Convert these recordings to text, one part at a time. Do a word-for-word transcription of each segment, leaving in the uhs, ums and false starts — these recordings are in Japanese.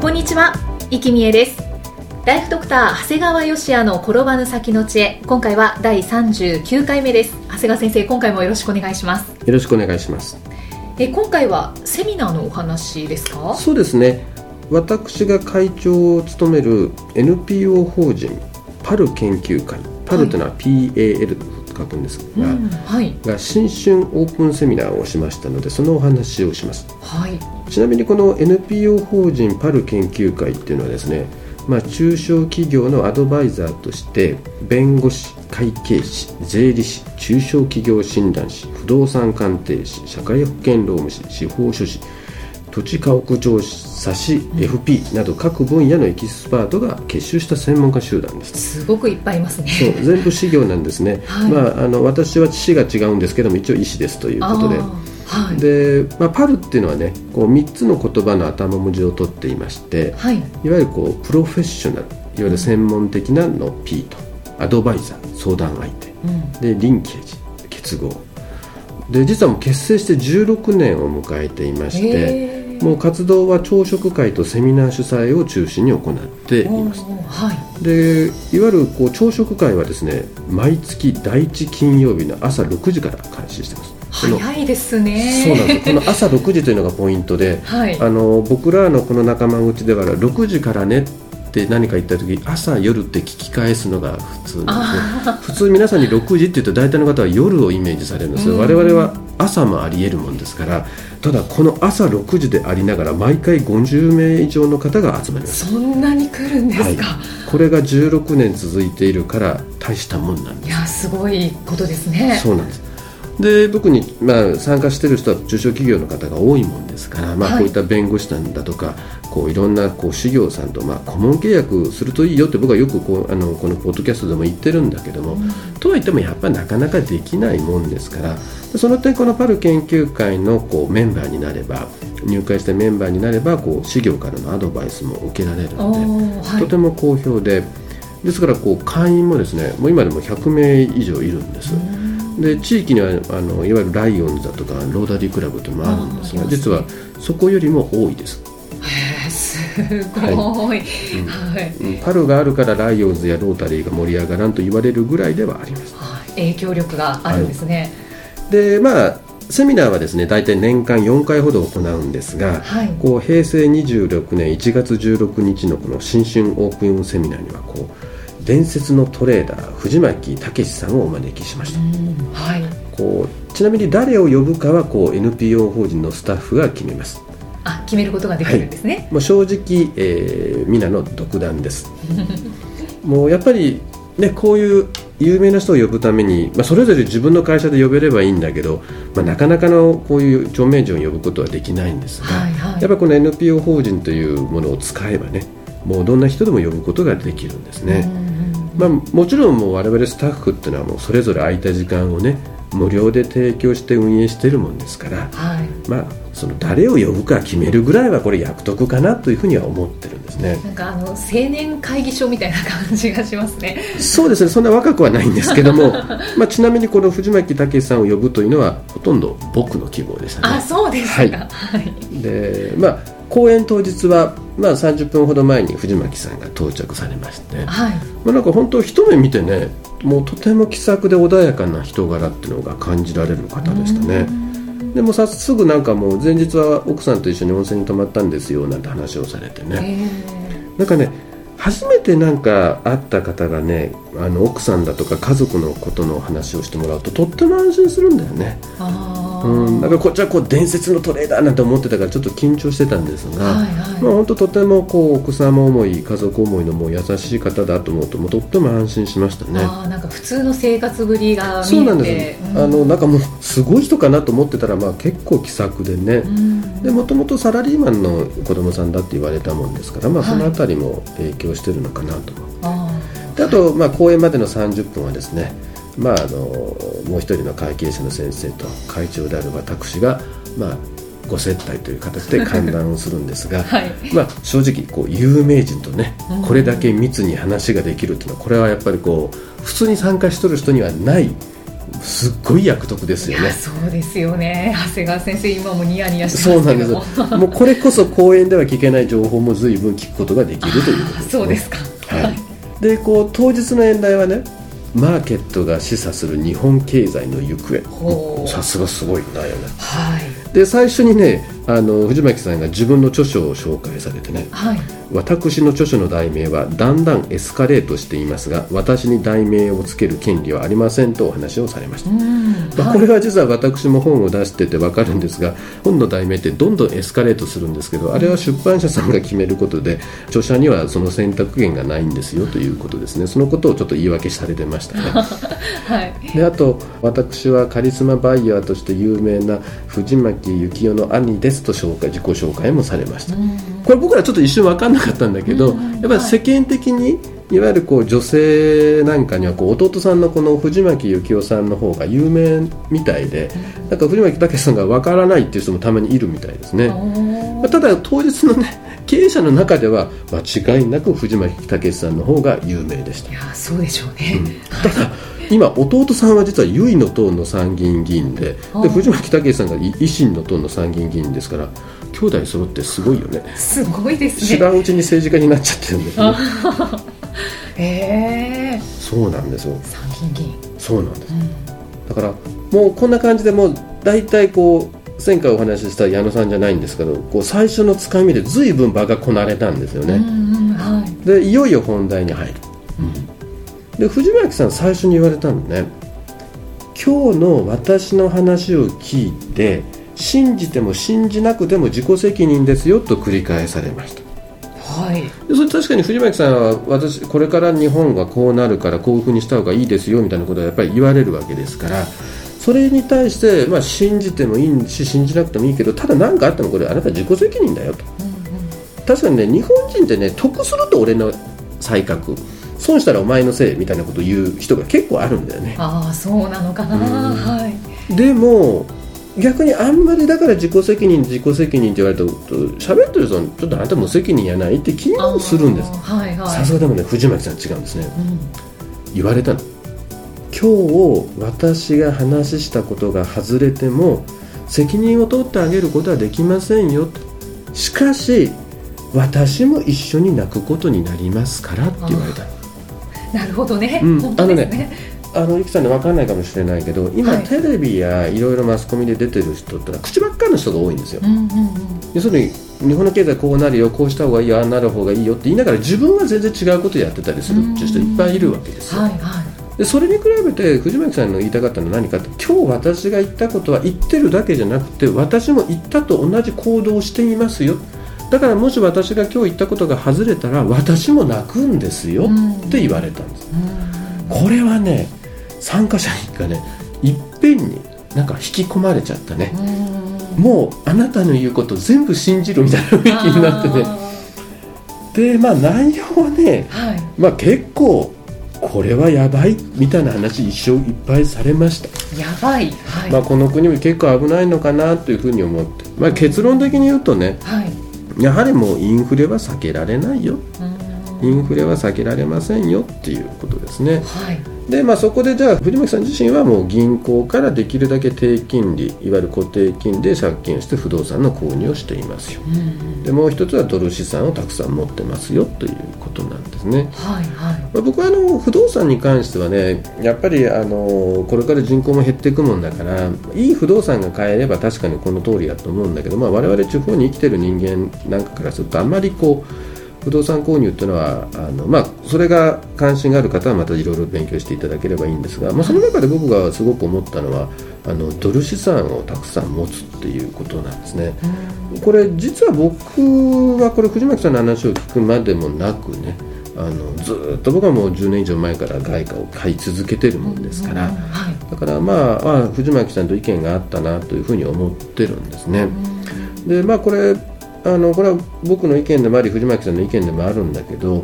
こんにちは、生きみえです。ライフドクター長谷川芳也の転ばぬ先の知恵。今回はだいさんじゅうきゅうかいめです。長谷川先生、今回もよろしくお願いします。よろしくお願いします。え今回はセミナーのお話ですか？そうですね。私が会長を務める エヌピーオー 法人パル研究会、パルというのは ピーエーエル と書くんですが、はいうんはい、が新春オープンセミナーをしましたので、そのお話をします。はい。ちなみにこの エヌピーオー 法人パル研究会っていうのはですね、まあ、中小企業のアドバイザーとして弁護士、会計士、税理士、中小企業診断士、不動産鑑定士、社会保険労務士、司法書士、土地家屋調査士、うん、エフピー など各分野のエキスパートが結集した専門家集団です。すごくいっぱいいますね。そう、全部私業なんですね、はい。まあ、あの私は父が違うんですけども、一応医師ですということで、はい。でまあ、パルっていうのはね、こうみっつの言葉の頭文字を取っていまして、はい、いわゆるこうプロフェッショナル、いわゆる専門的なの P と、アドバイザー、相談相手、うん、でリンケージ、結合で、実はもう結成してじゅうろくねんを迎えていまして、もう活動は朝食会とセミナー主催を中心に行っています、はい、でいわゆるこう朝食会はですね、毎月だいいち金曜日の朝ろくじから開始しています。早いですね。そうなんです。この朝ろくじというのがポイントで、はい、あの僕らのこの仲間口ではろくじからねって何か言った時、朝夜って聞き返すのが普通なんですね。普通皆さんにろくじって言うと大体の方は夜をイメージされるんですが、我々は朝もあり得るもんですから、ただこの朝ろくじでありながら毎回ごじゅうめい以上の方が集まります。そんなに来るんですか？はい、これがじゅうろくねん続いているから大したもんなんです。いや、すごいことですね。そうなんです。で特に、まあ、参加している人は中小企業の方が多いもんですから、まあ、こういった弁護士さんだとか、はい、こういろんなこう企業さんと、まあ、顧問契約するといいよって僕はよくこうあのこのポッドキャストでも言ってるんだけども、うん、とはいってもやっぱりなかなかできないもんですから、その点このパル研究会のこうメンバーになれば、入会してメンバーになればこう事業からのアドバイスも受けられるので、はい、とても好評で、ですからこう会員もですね、もう今でもひゃくめい以上いるんです。うんで地域にはあのいわゆるライオンズだとかロータリークラブというのもあるんですが、実はそこよりも多いです。へー、すごい、はいうんはい、パルがあるからライオンズやロータリーが盛り上がらんと言われるぐらいではあります。はい、影響力があるんですね。はい、でまあセミナーはですね、大体年間よんかいほど行うんですが、はい、こう平成にじゅうろくねんいちがつじゅうろくにちのこの新春オープンセミナーにはこう伝説のトレーダー藤巻武さんをお招きしました。うん、はい、こうちなみに誰を呼ぶかはこう エヌピーオー 法人のスタッフが決めます。あ、決めることができるんですね。はい、もう正直、えー、皆の独断です。もうやっぱり、ね、こういう有名な人を呼ぶために、まあ、それぞれ自分の会社で呼べればいいんだけど、まあ、なかなかのこういう著名人を呼ぶことはできないんですが、はいはい、やっぱりこの エヌピーオー 法人というものを使えばね、もうどんな人でも呼ぶことができるんですね。うんまあ、もちろんもう我々スタッフっていうのはもうそれぞれ空いた時間をね、無料で提供して運営しているもんですから、はいまあ、その誰を呼ぶか決めるぐらいはこれ約束かなというふうには思ってるんですね。なんかあの青年会議所みたいな感じがしますね。そうですね、そんな若くはないんですけどもまあちなみにこの藤巻武さんを呼ぶというのはほとんど僕の希望でしたね。あ、そうですか。はい、でまあ講演当日は、まあ、さんじゅっぷんほど前に藤巻さんが到着されまして、はいまあ、なんか本当一目見てね、もうとても気さくで穏やかな人柄っていうのが感じられる方でしたね。でもさすぐなんかもう前日は奥さんと一緒に温泉に泊まったんですよなんて話をされてね、なんかね初めてなんか会った方がね、あの奥さんだとか家族のことの話をしてもらうととっても安心するんだよね。あうん、なんかこっちはこう伝説のトレーダーなんて思ってたからちょっと緊張してたんですが、はいはい、まあ、本当とてもこう奥様思い家族思いのもう優しい方だと思うともうとっても安心しましたね。あ、なんか普通の生活ぶりが見えて、そうなんです、うん、あのなんかもうすごい人かなと思ってたら、まあ、結構気さくでね、うん、でもともとサラリーマンの子供さんだって言われたもんですから、まあ、そのあたりも影響してるのかなと思って、はい、であと、まあ、講演までのさんじゅっぷんはですね、まあ、あのもう一人の会計士の先生と会長である私が、まあ、ご接待という形で歓談をするんですが、はい、まあ、正直こう有名人とねこれだけ密に話ができるというのはこれはやっぱりこう普通に参加しとる人にはないすっごい役得ですよね。いや、そうですよね。長谷川先生今もニヤニヤしてますけども、そうなんですもうこれこそ講演では聞けない情報も随分聞くことができるということですね。そうですか、はい、でこう当日の演題はね、マーケットが示唆する日本経済の行方、さすがすごいなよね、はい、で最初にね、あの藤巻さんが自分の著書を紹介されてね、はい、私の著書の題名はだんだんエスカレートしていますが私に題名をつける権利はありませんとお話をされました。うん、まあ、これは実は私も本を出してて分かるんですが、本の題名ってどんどんエスカレートするんですけど、あれは出版社さんが決めることで著者にはその選択権がないんですよということですね。そのことをちょっと言い訳されてましたね、はい、であと私はカリスマバイヤーとして有名な藤巻幸雄の兄ですと紹介自己紹介もされました。これ僕らちょっと一瞬分かんなかったんだけど、やっぱり世間的にいわゆるこう女性なんかにはこう弟さんのこの藤巻幸雄さんの方が有名みたいで、なんか藤巻武さんが分からないっていう人もたまにいるみたいですね。ただ当日のね経営者の中では間違いなく藤巻武さんの方が有名でした。いや、そうでしょうね、うん、ただ今弟さんは実は唯の党の参議院議員 で, で藤巻武さんが維新の党の参議院議員ですから兄弟揃ってすごいよね。すごいですね。知らんうちに政治家になっちゃってるんですねえー、そうなんですよ。参議院議員。そうなんです、うん、だからもうこんな感じでもう大体こう前回お話しした矢野さんじゃないんですけど、こう最初のつかみで随分場がこなれたんですよね、うんうん、はい、でいよいよ本題に入る、うん、で藤巻さん最初に言われたのね、今日の私の話を聞いて信じても信じなくても自己責任ですよと繰り返されました。はい、それ確かに藤巻さんは私これから日本がこうなるからこういうふうにした方がいいですよみたいなことはやっぱり言われるわけですから、それに対してまあ信じてもいいし信じなくてもいいけど、ただ何かあってもこれあなた自己責任だよと、うんうん、確かにね日本人ってね得すると俺の才覚損したらお前のせいみたいなことを言う人が結構あるんだよね。ああ、そうなのかな、はい、でも逆にあんまりだから自己責任自己責任って言われたこと喋ってる人はちょっとあなた無責任やないって気もするんです。さすがでもね藤巻さん違うんですね、うん、言われたの、今日私が話したことが外れても責任を取ってあげることはできませんよと、しかし私も一緒に泣くことになりますからって言われたの。なるほどね、うん、本当ですね。あのゆきさんね分かんないかもしれないけど今、はい、テレビやいろいろマスコミで出てる人って口ばっかりの人が多いんですよ、うんうんうん、要するに日本の経済こうなるよこうした方がいいよああなる方がいいよって言いながら自分は全然違うことやってたりするっていう人いっぱいいるわけですよ、はいはい、でそれに比べて藤巻さんの言いたかったのは何かって、今日私が言ったことは言ってるだけじゃなくて私も言ったと同じ行動をしていますよ、だからもし私が今日言ったことが外れたら私も泣くんですよって言われたんです、うんうん、これはね参加者がねいっぺんになんか引き込まれちゃったね、うん、もうあなたの言うこと全部信じるみたいな雰囲気になってね、でまあ内容はね、はい、まあ、結構これはやばいみたいな話一生いっぱいされました。やばい、はい、まあ、この国も結構危ないのかなというふうに思って、まあ、結論的に言うとね、はい、やはりもうインフレは避けられないよ、うん、インフレは避けられませんよっていうことですね、はい、でまあ、そこでじゃあ藤巻さん自身はもう銀行からできるだけ低金利いわゆる固定金で借金して不動産の購入をしていますよ、うん、でもう一つはドル資産をたくさん持ってますよということなんですね、はいはい、まあ、僕はあの不動産に関してはねやっぱりあのこれから人口も減っていくもんだからいい不動産が買えれば確かにこの通りだと思うんだけど、まあ、我々地方に生きてる人間なんかからするとあんまりこう不動産購入というのはあの、まあ、それが関心がある方はまたいろいろ勉強していただければいいんですが、まあ、その中で僕がすごく思ったのはあのドル資産をたくさん持つっていうことなんですね。これ実は僕はこれ藤巻さんの話を聞くまでもなくね、あのずっと僕はもうじゅうねん以上前から外貨を買い続けてるもんですから、うんうんはい、だからまあ、ああ藤巻さんと意見があったなというふうに思ってるんですね、うん、でまあこれあのこれは僕の意見でもあり藤巻さんの意見でもあるんだけど、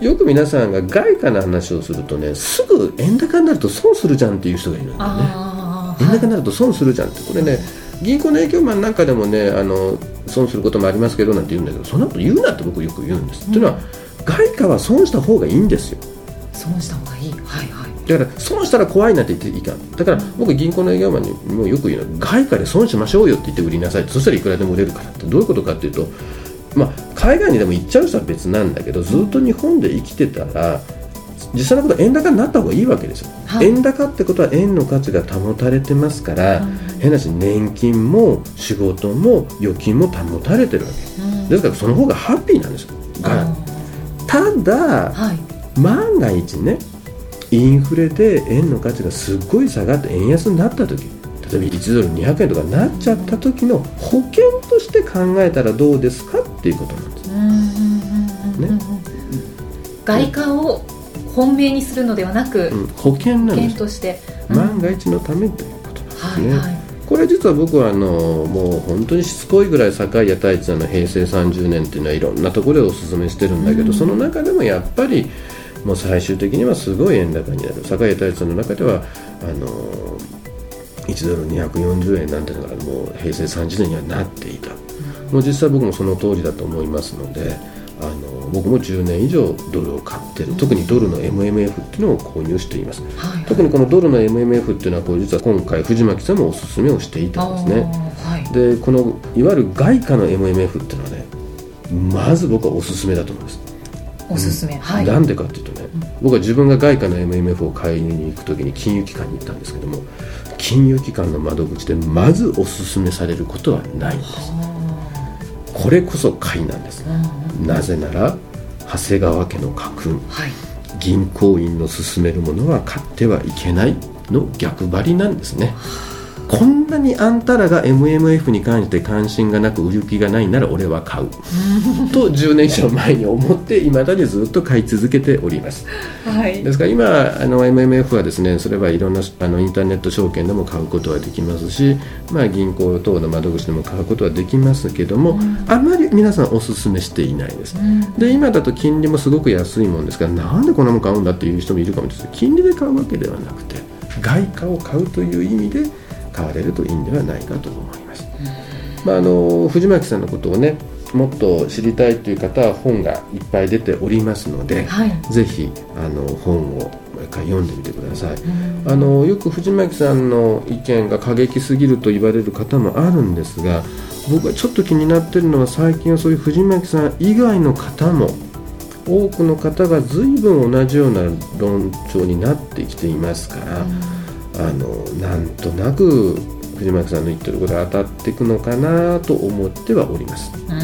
よく皆さんが外貨の話をするとね、すぐ円高になると損するじゃんっていう人がいるんだよね。あ、はい、円高になると損するじゃんってこれね、銀行の営業マンなんかでもね、あの損することもありますけどなんて言うんだけど、そんなこと言うなって僕よく言うんです、うん、っていうのは外貨は損した方がいいんですよ。損した方がいい、はいはい、だから損したら怖いなんて言っていかん。だから僕銀行の営業マンにもよく言うのは、外貨で損しましょうよって言って売りなさいって、そしたらいくらでも売れるからって。どういうことかっていうと、まあ、海外にでも行っちゃう人は別なんだけど、ずっと日本で生きてたら実際のこと円高になった方がいいわけですよ、はい、円高ってことは円の価値が保たれてますから、はい、変なし年金も仕事も預金も保たれてるわけ、うん、ですからその方がハッピーなんですよ。ただ、はい、万が一ね、インフレで円の価値がすっごい下がって円安になった時、例えばいちドルにひゃくえんとかなっちゃった時の保険として考えたらどうですかっていうことなんです、うんうんうんうんね、外貨を本命にするのではなく、うん、保険なんです。保険として、うん、万が一のためということなんですね、はいはい、これ実は僕はあのもう本当にしつこいぐらい坂井太一さんのへいせいさんじゅうねんっていうのはいろんなところでおすすめしてるんだけど、うん、その中でもやっぱりもう最終的にはすごい円高になる。坂井太一さんの中ではあのいちドルにひゃくよんじゅうえんなんていうのがもうへいせいさんじゅうねんにはなっていた、うん、もう実際僕もその通りだと思いますので、あの僕もじゅうねん以上ドルを買ってる、特にドルの エムエムエフ っていうのを購入しています、はいはい、特にこのドルの エムエムエフ っていうのはこう実は今回藤巻さんもおすすめをしていたんですね、はい、でこのいわゆる外貨の エムエムエフ っていうのはね、まず僕はおすすめだと思います。おすすめ、うんはい、なんでかっていうとね、うん、僕は自分が外貨の エムエムエフ を買いに行くときに金融機関に行ったんですけども、金融機関の窓口でまずおすすめされることはないんです。これこそ買いなんです、うんうん、なぜなら長谷川家の家訓、はい、銀行員の勧めるものは買ってはいけないの逆張りなんですね。こんなにあんたらが エムエムエフ に関して関心がなく売り行きがないなら俺は買うとじゅうねん以上前に思って、いまだにずっと買い続けております、はい、ですから今あの エムエムエフ はですね、それはいろんなあのインターネット証券でも買うことはできますし、まあ、銀行等の窓口でも買うことはできますけども、うん、あまり皆さんおすすめしていないです、うん、で今だと金利もすごく安いもんですから、なんでこんなもん買うんだっていう人もいるかもしれない。金利で買うわけではなくて外貨を買うという意味で買われるといいんではないかと思います、まあ、あの藤巻さんのことをねもっと知りたいという方は本がいっぱい出ておりますので、はい、ぜひあの本を一回読んでみてください、うん、あのよく藤巻さんの意見が過激すぎると言われる方もあるんですが、僕はちょっと気になってるのは、最近はそういう藤巻さん以外の方も多くの方が随分同じような論調になってきていますから、うんあのなんとなく藤巻さんの言ってることが当たっていくのかなと思ってはおります、うんは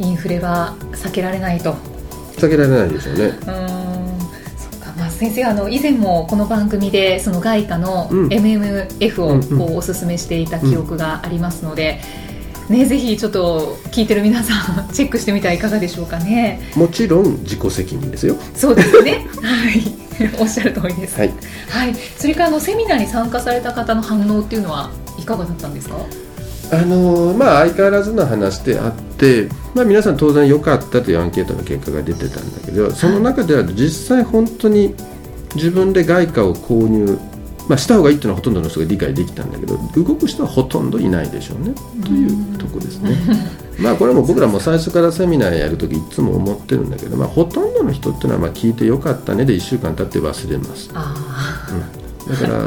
い、インフレは避けられないと避けられないでしょうね。うんそうか、まあ、先生あの以前もこの番組でその外貨の エムエムエフ をこうおすすめしていた記憶がありますので、ね、ぜひちょっと聞いてる皆さんチェックしてみてはいかがでしょうかね。もちろん自己責任ですよ。そうですねはいおっしゃる通りです、はいはい、それからのセミナーに参加された方の反応っていうのはいかがだったんですか。あの、まあ、相変わらずの話であって、まあ、皆さん当然良かったというアンケートの結果が出てたんだけど、その中では実際本当に自分で外貨を購入、まあ、した方がいいというのはほとんどの人が理解できたんだけど、動く人はほとんどいないでしょうねというとこですねまあこれも僕らも最初からセミナーやるときいつも思ってるんだけど、まあ、ほとんどの人っていうのはまあ聞いてよかったねでいっしゅうかん経って忘れます。あ、うん、だから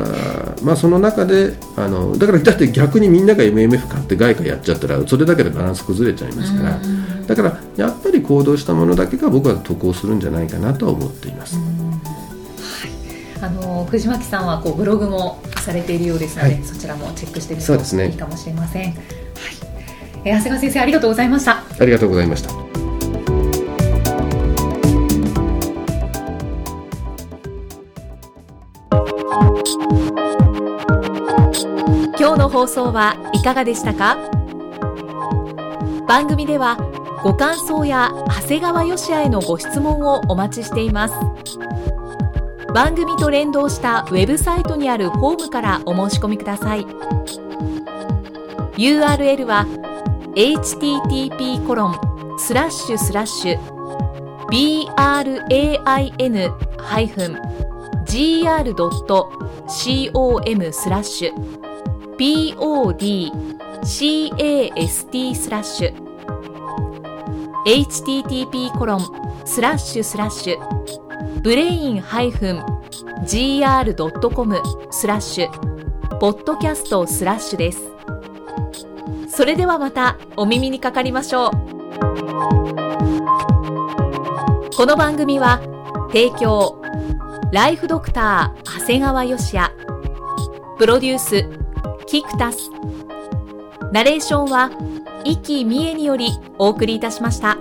まあその中であのだからだって逆にみんなが エムエムエフ 買って外貨やっちゃったらそれだけでバランス崩れちゃいますから、だからやっぱり行動したものだけが僕は得をするんじゃないかなとは思っています。あの藤巻さんはこうブログもされているようですので、はい、そちらもチェックしてみるといいかもしれません、ねはい、え長谷川先生ありがとうございました。ありがとうございました。の放送はいかがでしたか？番組ではご感想や長谷川よしあへのご質問をお待ちしています。番組と連動したウェブサイトにあるフォームからお申し込みください。ユーアールエル は エイチティーティーピーコロンスラッシュスラッシュビーアールエーアイエヌハイフンジーアールドットシーオーエムスラッシュエイチティーティーピーコロンスラッシュスラッシュブレインハイフンジーアールドットコムスラッシュポッドキャストスラッシュです。それではまたお耳にかかりましょう。この番組は提供ライフドクター長谷川芳也、プロデュースキクタス、ナレーションは生きみえによりお送りいたしました。